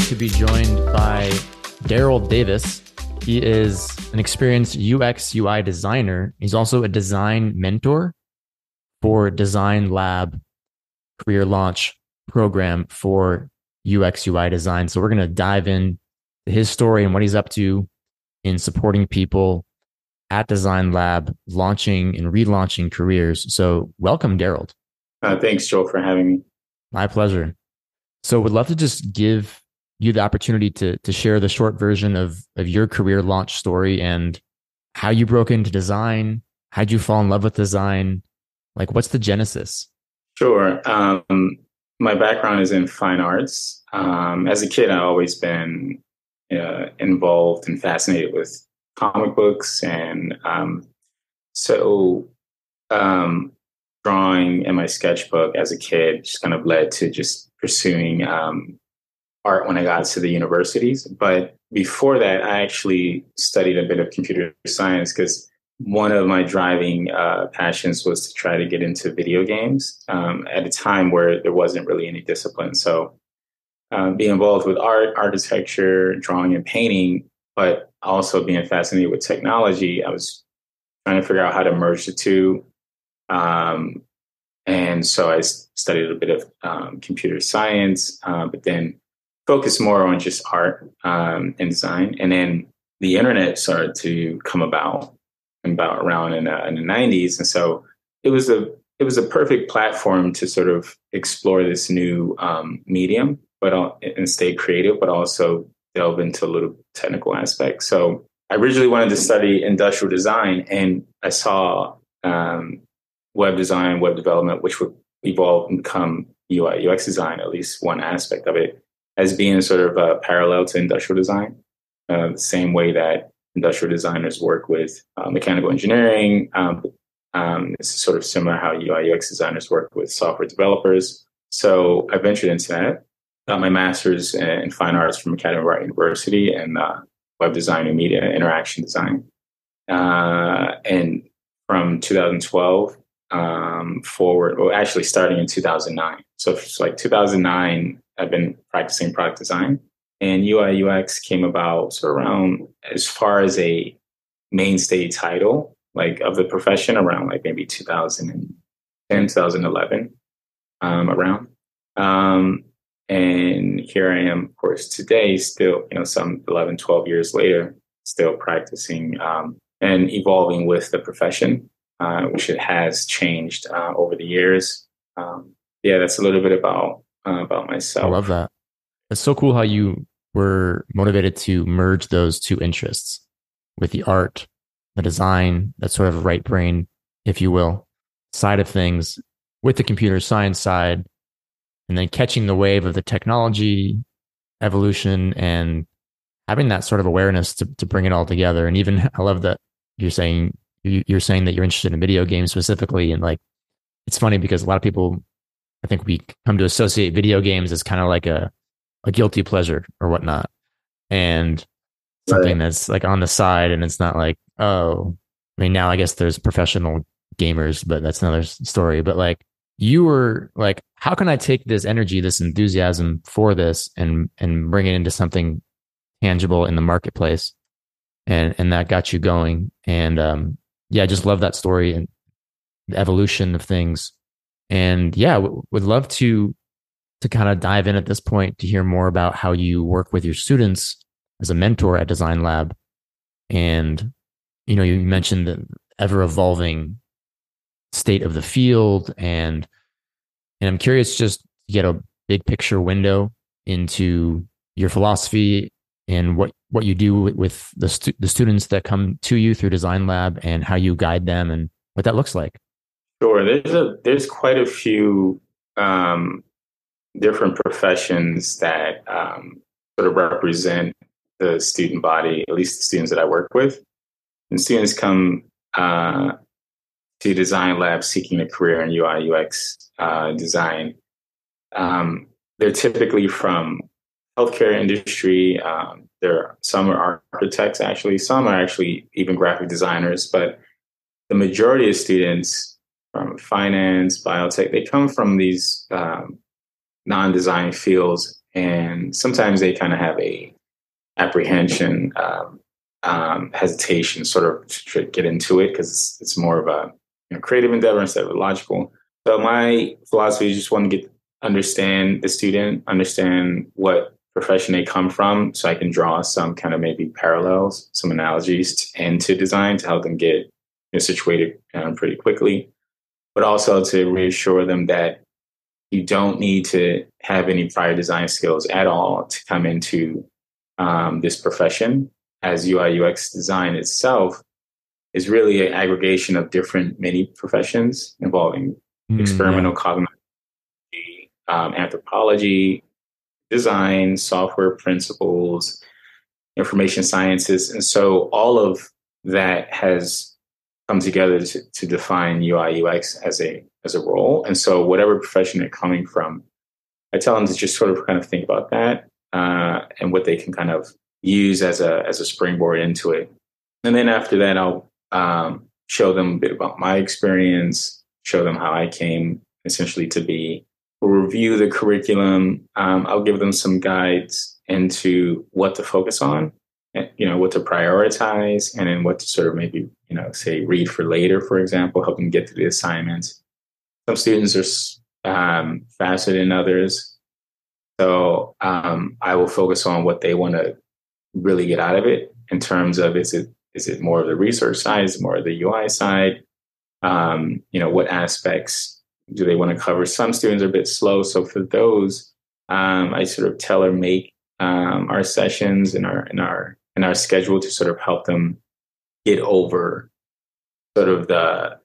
thrilled to be joined by Daryl Davis. He is an experienced UX/UI designer. He's also a design mentor for Design Lab career launch program for UX/UI design. So we're going to dive into his story and what he's up to in supporting people at Design Lab, launching and relaunching careers. So welcome, Daryl. Thanks, Joel, for having me. My pleasure. So would love to just give you the opportunity to share the short version of your career launch story and how you broke into design. How'd you fall in love with design? Like, what's the genesis? Sure. My background is in fine arts. As a kid, I've always been involved and fascinated with comic books and drawing in my sketchbook as a kid just kind of led to just pursuing art when I got to the universities. But before that, I actually studied a bit of computer science because one of my driving passions was to try to get into video games at a time where there wasn't really any discipline. So being involved with art, architecture, drawing and painting, but also being fascinated with technology, I was trying to figure out how to merge the two. And so I studied a bit of computer science, but then focused more on just art and design. And then the internet started to come about around in the 90s. And so it was a perfect platform to sort of explore this new medium, and stay creative, but also delve into a little technical aspect. So I originally wanted to study industrial design, and I saw web design, web development, which would evolve and become UI, UX design, at least one aspect of it, as being sort of a parallel to industrial design, the same way that industrial designers work with mechanical engineering. It's sort of similar how UI, UX designers work with software developers. So I ventured into that. Got my master's in fine arts from Academy of Art University and web design and media interaction design. And from 2012 forward, well, actually starting in 2009. So it's like 2009, I've been practicing product design, and UI UX came about sort of around, as far as a mainstay title, like of the profession, around like maybe 2010, 2011, around. And here I am, of course, today, still, some 11, 12 years later, still practicing and evolving with the profession, which it has changed over the years. That's a little bit about myself. I love that. It's so cool how you were motivated to merge those two interests with the art, the design, that sort of right brain, if you will, side of things with the computer science side. And then catching the wave of the technology evolution and having that sort of awareness to bring it all together. And even I love that you're saying that you're interested in video games specifically. And like, it's funny because a lot of people, I think we come to associate video games as kind of like a guilty pleasure or whatnot. And something that's like on the side, and it's not like, now I guess there's professional gamers, but that's another story. But like, you were like, how can I take this energy, this enthusiasm for this and bring it into something tangible in the marketplace? And that got you going. And I just love that story and the evolution of things. And would love to kind of dive in at this point to hear more about how you work with your students as a mentor at Design Lab. And, you mentioned the ever evolving state of the field, and I'm curious just to get a big picture window into your philosophy and what you do with the students that come to you through Design Lab and how you guide them and what that looks like. Sure, there's quite a few different professions that sort of represent the student body, at least the students that I work with, and students come to Design Lab seeking a career in UI, UX design. They're typically from healthcare industry. Some are architects, actually. Some are actually even graphic designers. But the majority of students from finance, biotech, they come from these non-design fields and sometimes they kind of have a apprehension, hesitation, sort of to get into it because it's more of a creative endeavor instead of logical. So my philosophy is just want to understand the student, understand what profession they come from, so I can draw some kind of maybe parallels, some analogies into design to help them get situated pretty quickly, but also to reassure them that you don't need to have any prior design skills at all to come into this profession, as UI UX design itself is really an aggregation of different many professions involving experimental cognitive, anthropology, design, software principles, information sciences. And so all of that has come together to define UI UX as a role. And so whatever profession they're coming from, I tell them to just sort of kind of think about that and what they can kind of use as a springboard into it. And then after that, I'll show them a bit about my experience, show them how I came essentially to be. We'll review the curriculum. I'll give them some guides into what to focus on, and, what to prioritize, and then what to sort of maybe, say read for later, for example, help them get through the assignments. Some students are faster than others. So I will focus on what they want to really get out of it in terms of is it more of the research side, is it more of the UI side? What aspects do they want to cover? Some students are a bit slow. So for those, I sort of tailor make our sessions and our schedule to sort of help them get over sort of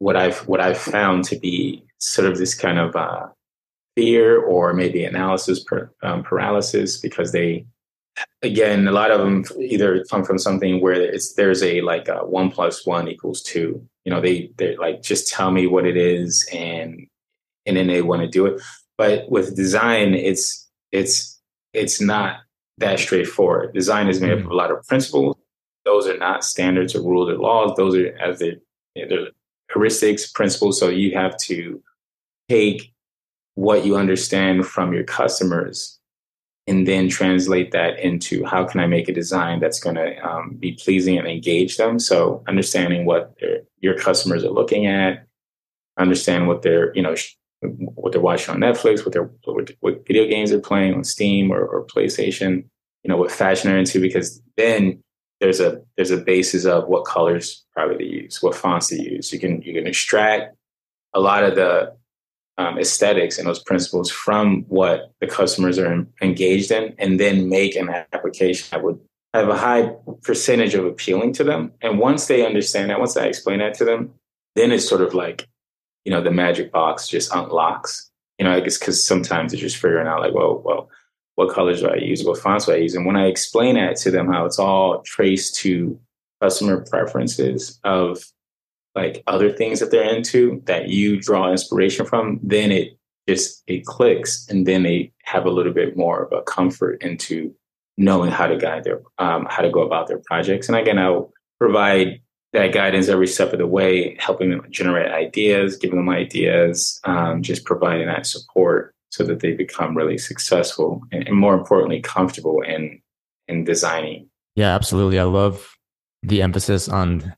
what I've found to be sort of this kind of fear or maybe analysis paralysis, because they, again, a lot of them either come from something where there's a like a 1 + 1 = 2. They're like, just tell me what it is, and then they want to do it. But with design, it's not that straightforward. Design is made up of a lot of principles. Those are not standards or rules or laws. Those are they're heuristics, principles. So you have to take what you understand from your customers and then translate that into how can I make a design that's going to be pleasing and engage them. So understanding what your customers are looking at, understand what they're what they're watching on Netflix, what video games they're playing on Steam or PlayStation, what fashion they're into, because then there's a basis of what colors probably they use, what fonts they use. You can extract a lot of the aesthetics and those principles from what the customers are engaged in, and then make an application that would have a high percentage of appealing to them. And once they understand that, once I explain that to them, then it's sort of like, the magic box just unlocks, I guess, because sometimes it's just figuring out like, well, what colors do I use? What fonts do I use? And when I explain that to them, how it's all traced to customer preferences of like other things that they're into that you draw inspiration from, then it clicks, and then they have a little bit more of a comfort into knowing how to guide their how to go about their projects. And again, I'll provide that guidance every step of the way, helping them generate ideas, giving them ideas, just providing that support so that they become really successful and more importantly, comfortable in designing. Yeah, absolutely. I love the emphasis on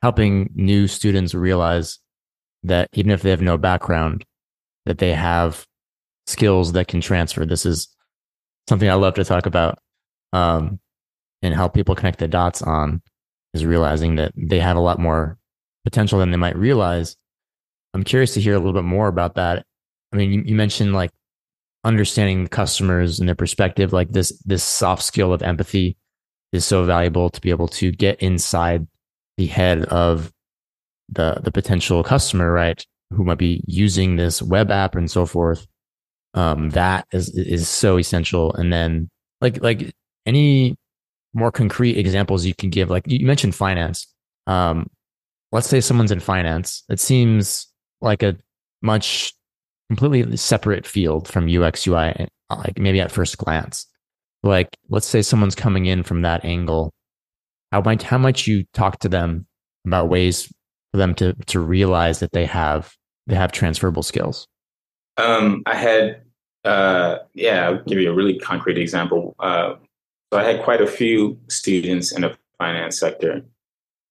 helping new students realize that even if they have no background, that they have skills that can transfer. This is something I love to talk about and help people connect the dots on, is realizing that they have a lot more potential than they might realize. I'm curious to hear a little bit more about that. I mean, you mentioned like understanding the customers and their perspective, like this soft skill of empathy is so valuable to be able to get inside the head of the potential customer, right? Who might be using this web app and so forth. That is so essential. And then like any more concrete examples you can give, like you mentioned finance. Let's say someone's in finance. It seems like a much completely separate field from UX, UI, like maybe at first glance. Like, let's say someone's coming in from that angle. How might you talk to them about ways for them to realize that they have transferable skills? I had I'll give you a really concrete example. So I had quite a few students in the finance sector.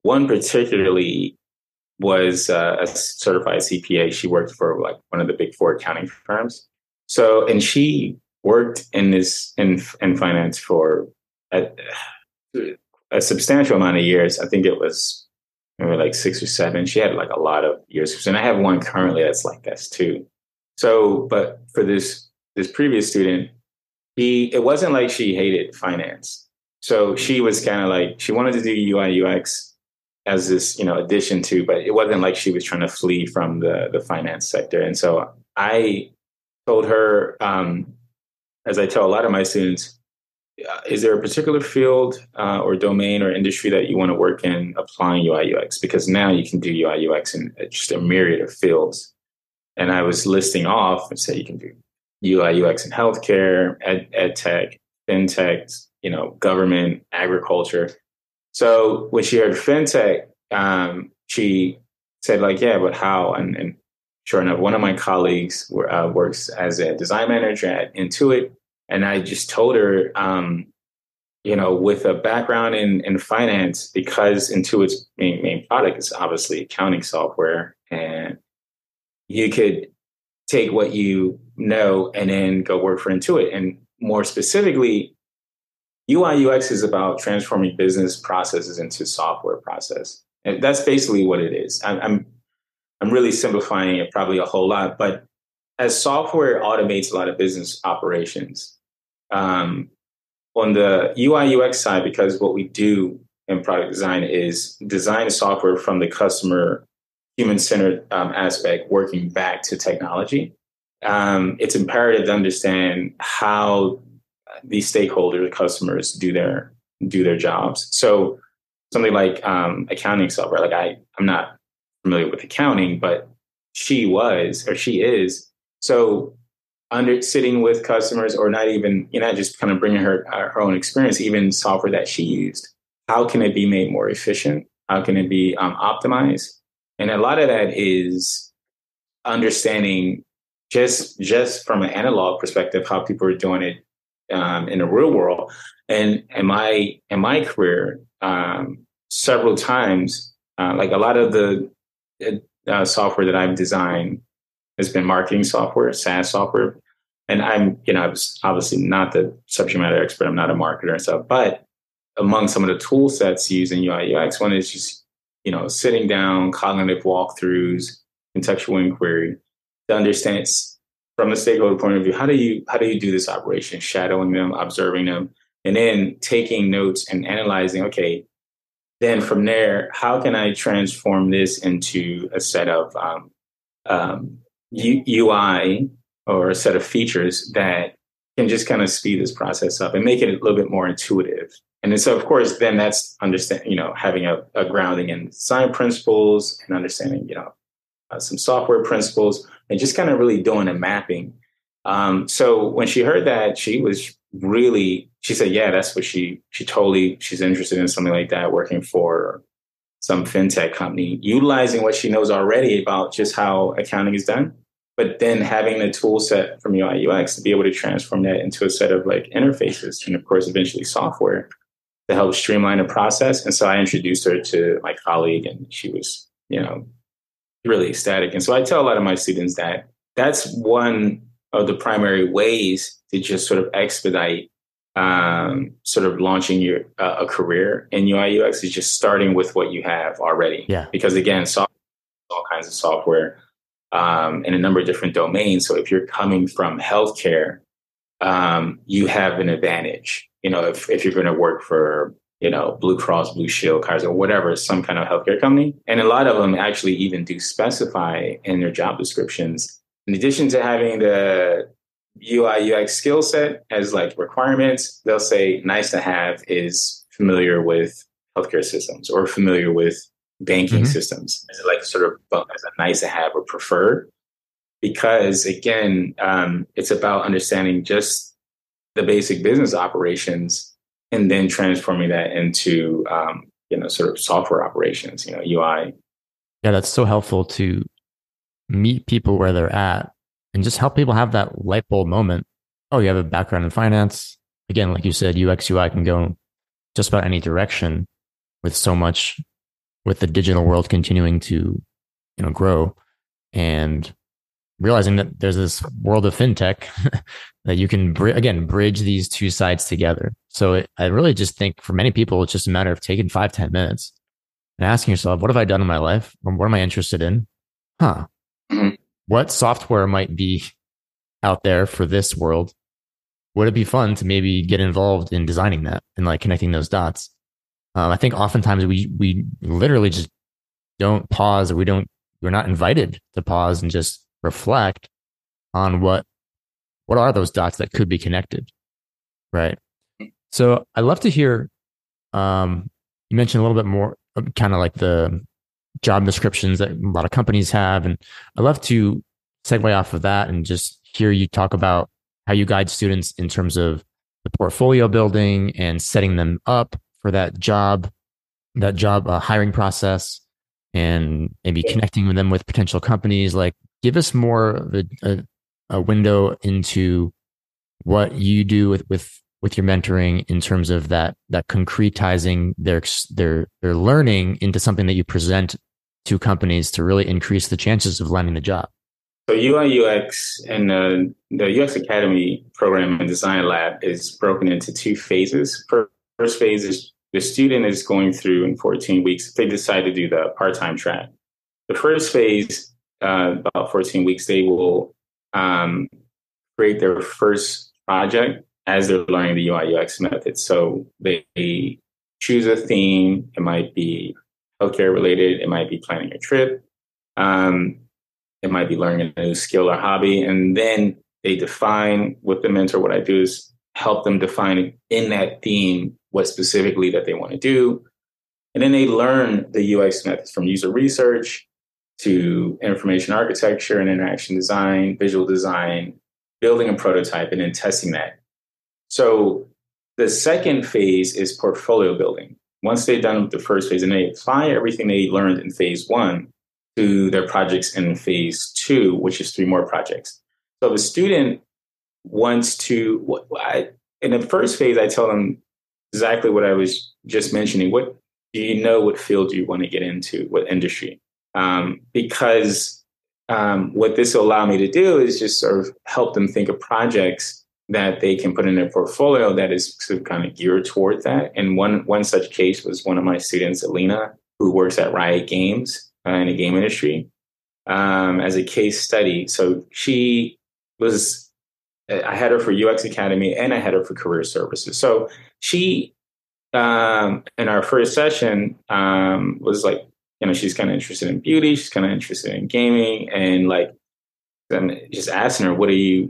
One particularly was a certified CPA. She worked for like one of the big four accounting firms. So, and she worked in this in finance for a substantial amount of years. I think it was maybe like 6 or 7. She had like a lot of years. And I have one currently that's like this too. So, but for this previous student, it wasn't like she hated finance. So she was kind of like, she wanted to do UI UX as this, addition to, but it wasn't like she was trying to flee from the finance sector. And so I told her, as I tell a lot of my students, is there a particular field or domain or industry that you want to work in applying UI UX? Because now you can do UI UX in just a myriad of fields. And I was listing off and say you can do UI UX in healthcare, ed tech, fintech, government, agriculture. So when she heard fintech, she said like, yeah, but how? And sure enough, one of my colleagues works as a design manager at Intuit. And I just told her, with a background in finance, because Intuit's main product is obviously accounting software, and you could take what you know and then go work for Intuit. And more specifically, UI UX is about transforming business processes into software process. And that's basically what it is. I'm really simplifying it probably a whole lot, but as software automates a lot of business operations, on the UI UX side, because what we do in product design is design software from the customer human-centered aspect, working back to technology. It's imperative to understand how these stakeholders, customers, do their jobs. So something like accounting software, like I'm not familiar with accounting, but she is. So under sitting with customers, or not even, just kind of bringing her own experience, even software that she used. How can it be made more efficient? How can it be optimized? And a lot of that is understanding just from an analog perspective, how people are doing it in the real world. And in my career, several times, like a lot of the software that I've designed has been marketing software, SaaS software. And I was obviously not the subject matter expert. I'm not a marketer and stuff, but among some of the tool sets used in UI UX, one is just, sitting down, cognitive walkthroughs, contextual inquiry, to understand from a stakeholder point of view, how do you do this operation, shadowing them, observing them, and then taking notes and analyzing, okay, then from there, how can I transform this into a set of UI or a set of features that can just kind of speed this process up and make it a little bit more intuitive. And then, so, of course, then that's understanding, having a grounding in design principles and understanding, some software principles and just kind of really doing a mapping. So when she heard that, she said, yeah, that's what she's interested in, something like that, working for some fintech company, utilizing what she knows already about just how accounting is done, but then having the tool set from UI UX to be able to transform that into a set of like interfaces and, of course, eventually software to help streamline the process. And so I introduced her to my colleague, and she was, really ecstatic. And so I tell a lot of my students that that's one of the primary ways to just sort of expedite sort of launching your a career in UI UX is just starting with what you have already. Yeah. Because again, all kinds of software in a number of different domains. So if you're coming from healthcare, you have an advantage. If you're going to work for Blue Cross Blue Shield, Kaiser, whatever, some kind of healthcare company, and a lot of them actually even do specify in their job descriptions. In addition to having the UI UX skill set as like requirements, they'll say nice to have is familiar with healthcare systems or familiar with banking systems. Is it like sort of as a nice to have or preferred? Because again, it's about understanding just the basic business operations and then transforming that into sort of software operations, UI. Yeah, that's so helpful to meet people where they're at and just help people have that light bulb moment. Oh, you have a background in finance. Again, like you said, UX, UI can go just about any direction with so much, with the digital world continuing to, grow, and realizing that there's this world of fintech that you can, bridge these two sides together. So I really just think for many people, it's just a matter of taking 5-10 minutes and asking yourself, what have I done in my life? What am I interested in? What software might be out there for this world? Would it be fun to maybe get involved in designing that and like connecting those dots? I think oftentimes we literally just don't pause, or we're not invited to pause and just reflect on what are those dots that could be connected, right? So I'd love to hear, you mentioned a little bit more kind of like the job descriptions that a lot of companies have. And I'd love to segue off of that and just hear you talk about how you guide students in terms of the portfolio building and setting them up for that job hiring process, and maybe connecting them with potential companies. Like, give us more of a window into what you do with your mentoring in terms of that concretizing their learning into something that you present to companies to really increase the chances of landing the job. So UI/UX and the UX Academy program and Design Lab is broken into two phases. First phase is the student is going through in 14 weeks. They decide to do the part-time track. The first phase, about 14 weeks, they will create their first project as they're learning the UI/UX method. So they choose a theme. It might be healthcare related. It might be planning a trip. It might be learning a new skill or hobby. And then they define with the mentor. What I do is help them define in that theme what specifically that they want to do. And then they learn the UX methods from user research to information architecture and interaction design, visual design, building a prototype, and then testing that. So the second phase is portfolio building. Once they're done with the first phase and they apply everything they learned in phase one to their projects in phase two, which is 3 more projects. So the student wants to, in the first phase, I tell them exactly what I was just mentioning. What do you know? What field do you want to get into? What industry? Because what this will allow me to do is just sort of help them think of projects that they can put in their portfolio that is kind of geared toward that. And one such case was one of my students, Alina, who works at Riot Games in the game industry as a case study. So I had her for UX Academy and I had her for career services. So she, in our first session, was like, she's kind of interested in beauty. She's kind of interested in gaming, and like, I'm just asking her, what are your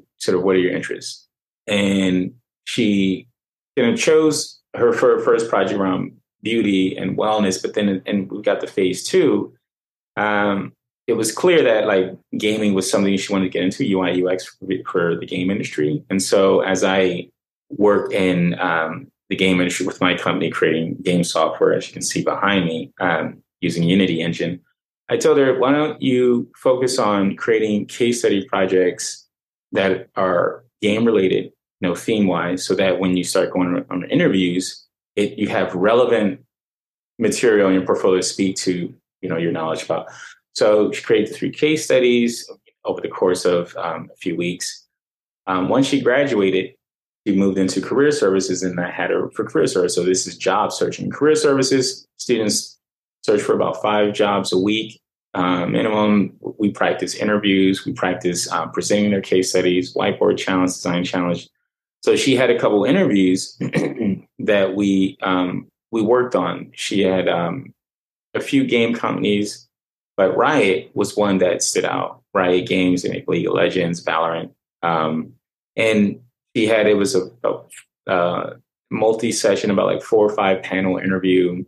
interests? And she, chose her for her first project around beauty and wellness. But then, and we got to phase two. It was clear that like gaming was something she wanted to get into, UI, UX for the game industry. And so as I work in the game industry with my company, creating game software, as you can see behind me, using Unity Engine, I told her, why don't you focus on creating case study projects that are game related, theme wise, so that when you start going on interviews, you have relevant material in your portfolio to speak to, your knowledge about. So she created 3 case studies over the course of a few weeks. Once she graduated, she moved into career services, and I had her for career service. So this is job searching. Career services, students search for about 5 jobs a week minimum. We practice interviews. We practice presenting their case studies, whiteboard challenge, design challenge. So she had a couple interviews that we worked on. She had a few game companies. But Riot was one that stood out. Riot Games and League of Legends, Valorant. And he had, it was a multi-session, about like 4 or 5 panel interview.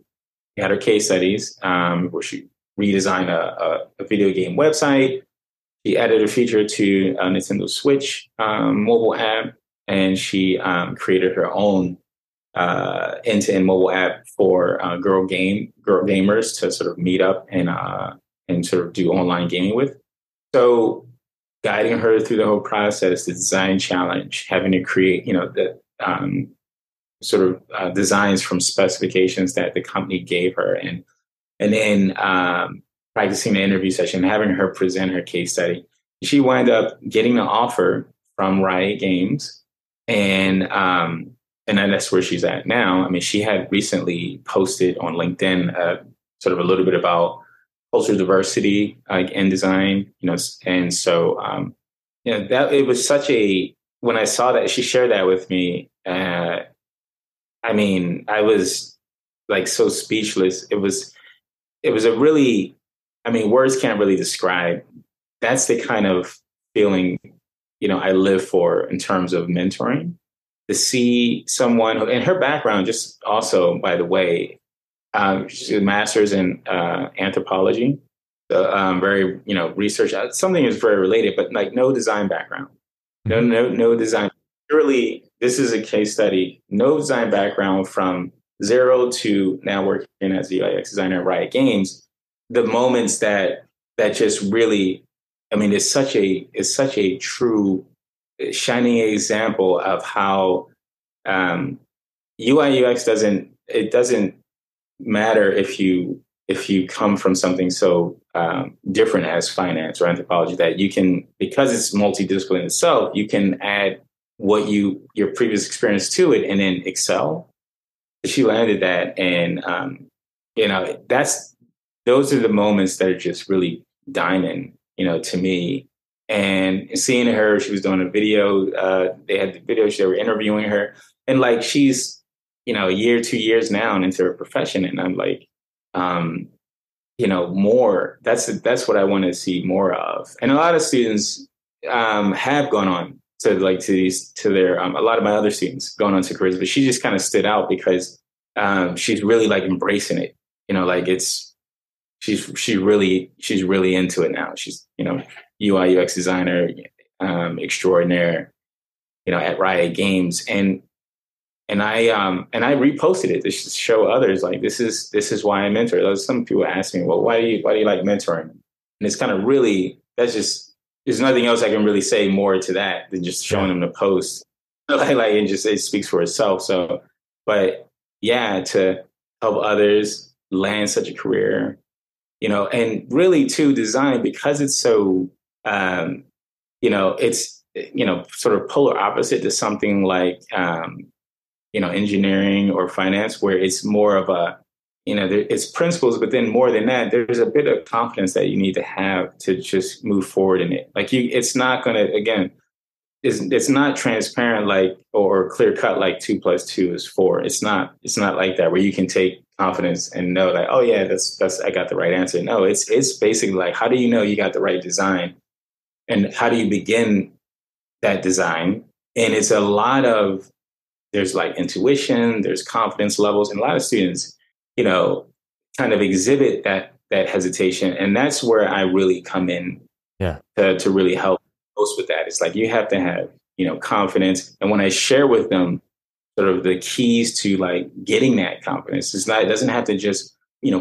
He had her case studies where she redesigned a video game website. She added a feature to a Nintendo Switch mobile app. And she created her own end-to-end mobile app for girl gamers to sort of meet up and sort of do online gaming with. So guiding her through the whole process, the design challenge, having to create, the sort of designs from specifications that the company gave her, and then practicing the interview session, having her present her case study. She wound up getting the offer from Riot Games, and that's where she's at now. I mean, she had recently posted on LinkedIn sort of a little bit about cultural diversity, like in design, and so that it was such a. When I saw that she shared that with me, I mean, I was like so speechless. It was a really, I mean, words can't really describe. That's the kind of feeling, I live for in terms of mentoring. To see someone who, and her background, just also, by the way, she's a master's in anthropology, very, research, something is very related, but like no design background. No design. Really, this is a case study. No design background, from zero to now working as a UX designer at Riot Games. The moments that just really, I mean, it's such a true shining example of how UI UX doesn't matter if you come from something so different as finance or anthropology, that you can, because it's multidisciplinary itself, you can add what your previous experience to it and then excel. She landed that, and those are the moments that are just really diamond, to me. And seeing her, she was doing a video. They had the video; they were interviewing her, and like she's, a year, 2 years now, and into her profession. And I'm like, more. That's what I want to see more of. And a lot of students have gone on a lot of my other students going on to careers, but she just kind of stood out because she's really like embracing it. She's really into it now. She's, UI UX designer extraordinaire, at Riot Games, and I reposted it to show others, like, this is why I mentor. Some people ask me, well, why do you like mentoring? And it's kind of really, that's just, there's nothing else I can really say more to that than just showing them the post. Like it speaks for itself. So, but yeah, to help others land such a career, and really to design, because it's so, it's, sort of polar opposite to something like, engineering or finance, where it's more of a, it's principles, but then more than that, there's a bit of confidence that you need to have to just move forward in it. Like it's not going to, again, it's not transparent, like, or clear cut, like 2 + 2 = 4. It's not like that, where you can take confidence and know that, oh yeah, that's, I got the right answer. No, it's basically like, how do you know you got the right design, and how do you begin that design? And it's a lot of, there's like intuition, there's confidence levels, and a lot of students, kind of exhibit that hesitation. And that's where I really come in to really help most with that. It's like, you have to have, confidence. And when I share with them sort of the keys to like getting that confidence, it doesn't have to just,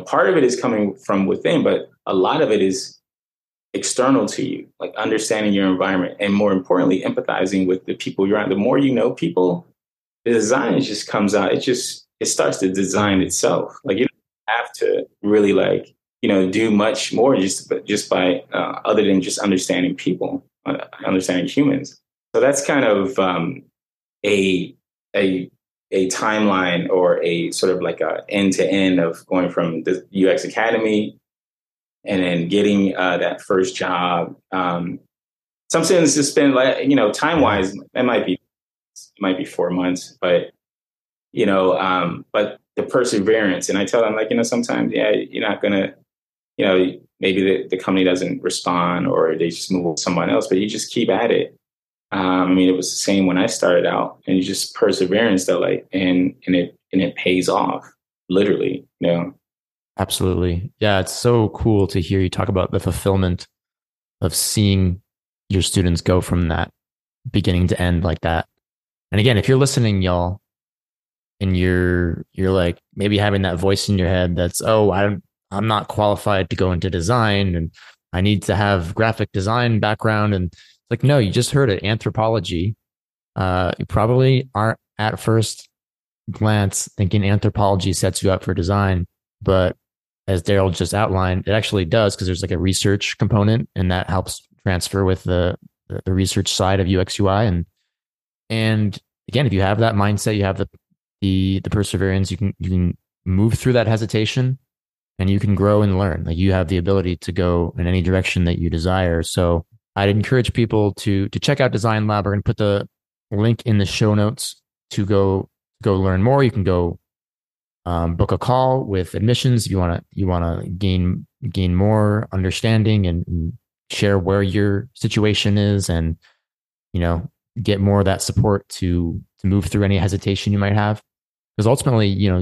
part of it is coming from within, but a lot of it is external to you, like understanding your environment, and more importantly, empathizing with the people you're around. The more people, the design just comes out. It starts to design itself. Like, you don't have to really like, do much more just by other than just understanding people, understanding humans. So that's kind of a timeline, or a sort of like a end to end of going from the UX Academy and then getting that first job. Some students just spend like, time wise, it might be 4 months, but but the perseverance. And I tell them, like, sometimes, you're not gonna, maybe the company doesn't respond, or they just move with someone else, but you just keep at it. It was the same when I started out, and you just perseverance that, like, and it pays off, literally, Absolutely. Yeah. It's so cool to hear you talk about the fulfillment of seeing your students go from that beginning to end like that. And again, if you're listening, y'all, and you're like maybe having that voice in your head that's, oh, I'm not qualified to go into design, and I need to have graphic design background. And it's like, no, you just heard it. Anthropology. You probably aren't at first glance thinking anthropology sets you up for design, but as Daryl just outlined, it actually does, because there's like a research component, and that helps transfer with the research side of UX UI. And again, if you have that mindset, you have the perseverance, you can move through that hesitation, and you can grow and learn. Like, you have the ability to go in any direction that you desire. So I'd encourage people to check out Design Lab. We're going to put the link in the show notes to go learn more. You can go book a call with admissions if you want to gain more understanding and share where your situation is, and get more of that support to move through any hesitation you might have, because ultimately,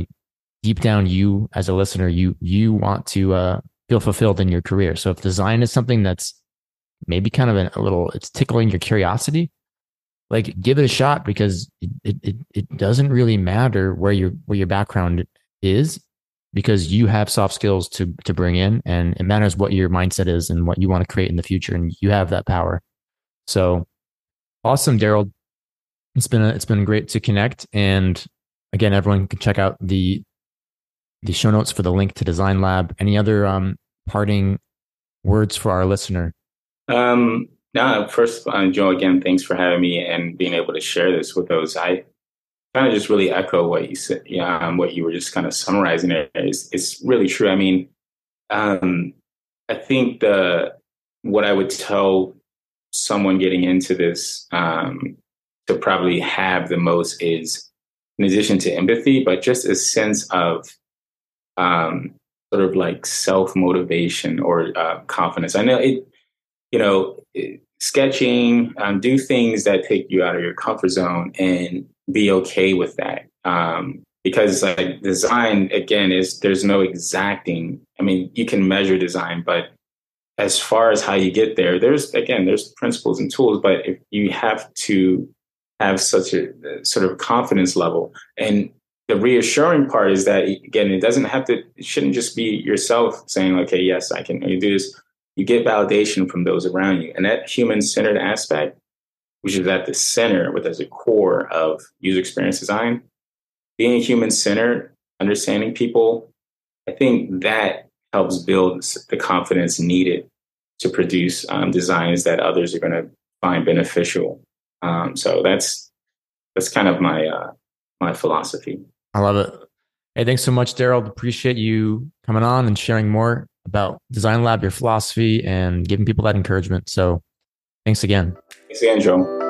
deep down, you as a listener, you want to feel fulfilled in your career. So if design is something that's maybe kind of it's tickling your curiosity, like, give it a shot, because it doesn't really matter where your background is, because you have soft skills to bring in, and it matters what your mindset is and what you want to create in the future, and you have that power. So awesome, Daryl. It's been great to connect, and again, everyone can check out the show notes for the link to Design Lab. Any other parting words for our listener? No, first, Joe, again, thanks for having me and being able to share this with those. I kind of just really echo what you said, what you were just kind of summarizing. It's really true. I mean, I think what I would tell someone getting into this to probably have the most is, in addition to empathy, but just a sense of sort of like self-motivation or confidence. I know it, sketching, do things that take you out of your comfort zone and be okay with that. Because like design, again, there's no exacting. I mean, you can measure design, but as far as how you get there, there's principles and tools, but if you have to have such a sort of confidence level. And the reassuring part is that, again, it shouldn't just be yourself saying, okay, yes, I can do this. You get validation from those around you. And that human-centered aspect, which is at the center, which is the core of user experience design, being human-centered, understanding people, I think that helps build the confidence needed to produce designs that others are going to find beneficial. So that's kind of my philosophy. I love it. Hey, thanks so much, Daryl. Appreciate you coming on and sharing more about Design Lab, your philosophy, and giving people that encouragement. So thanks again. Thanks again, Joe.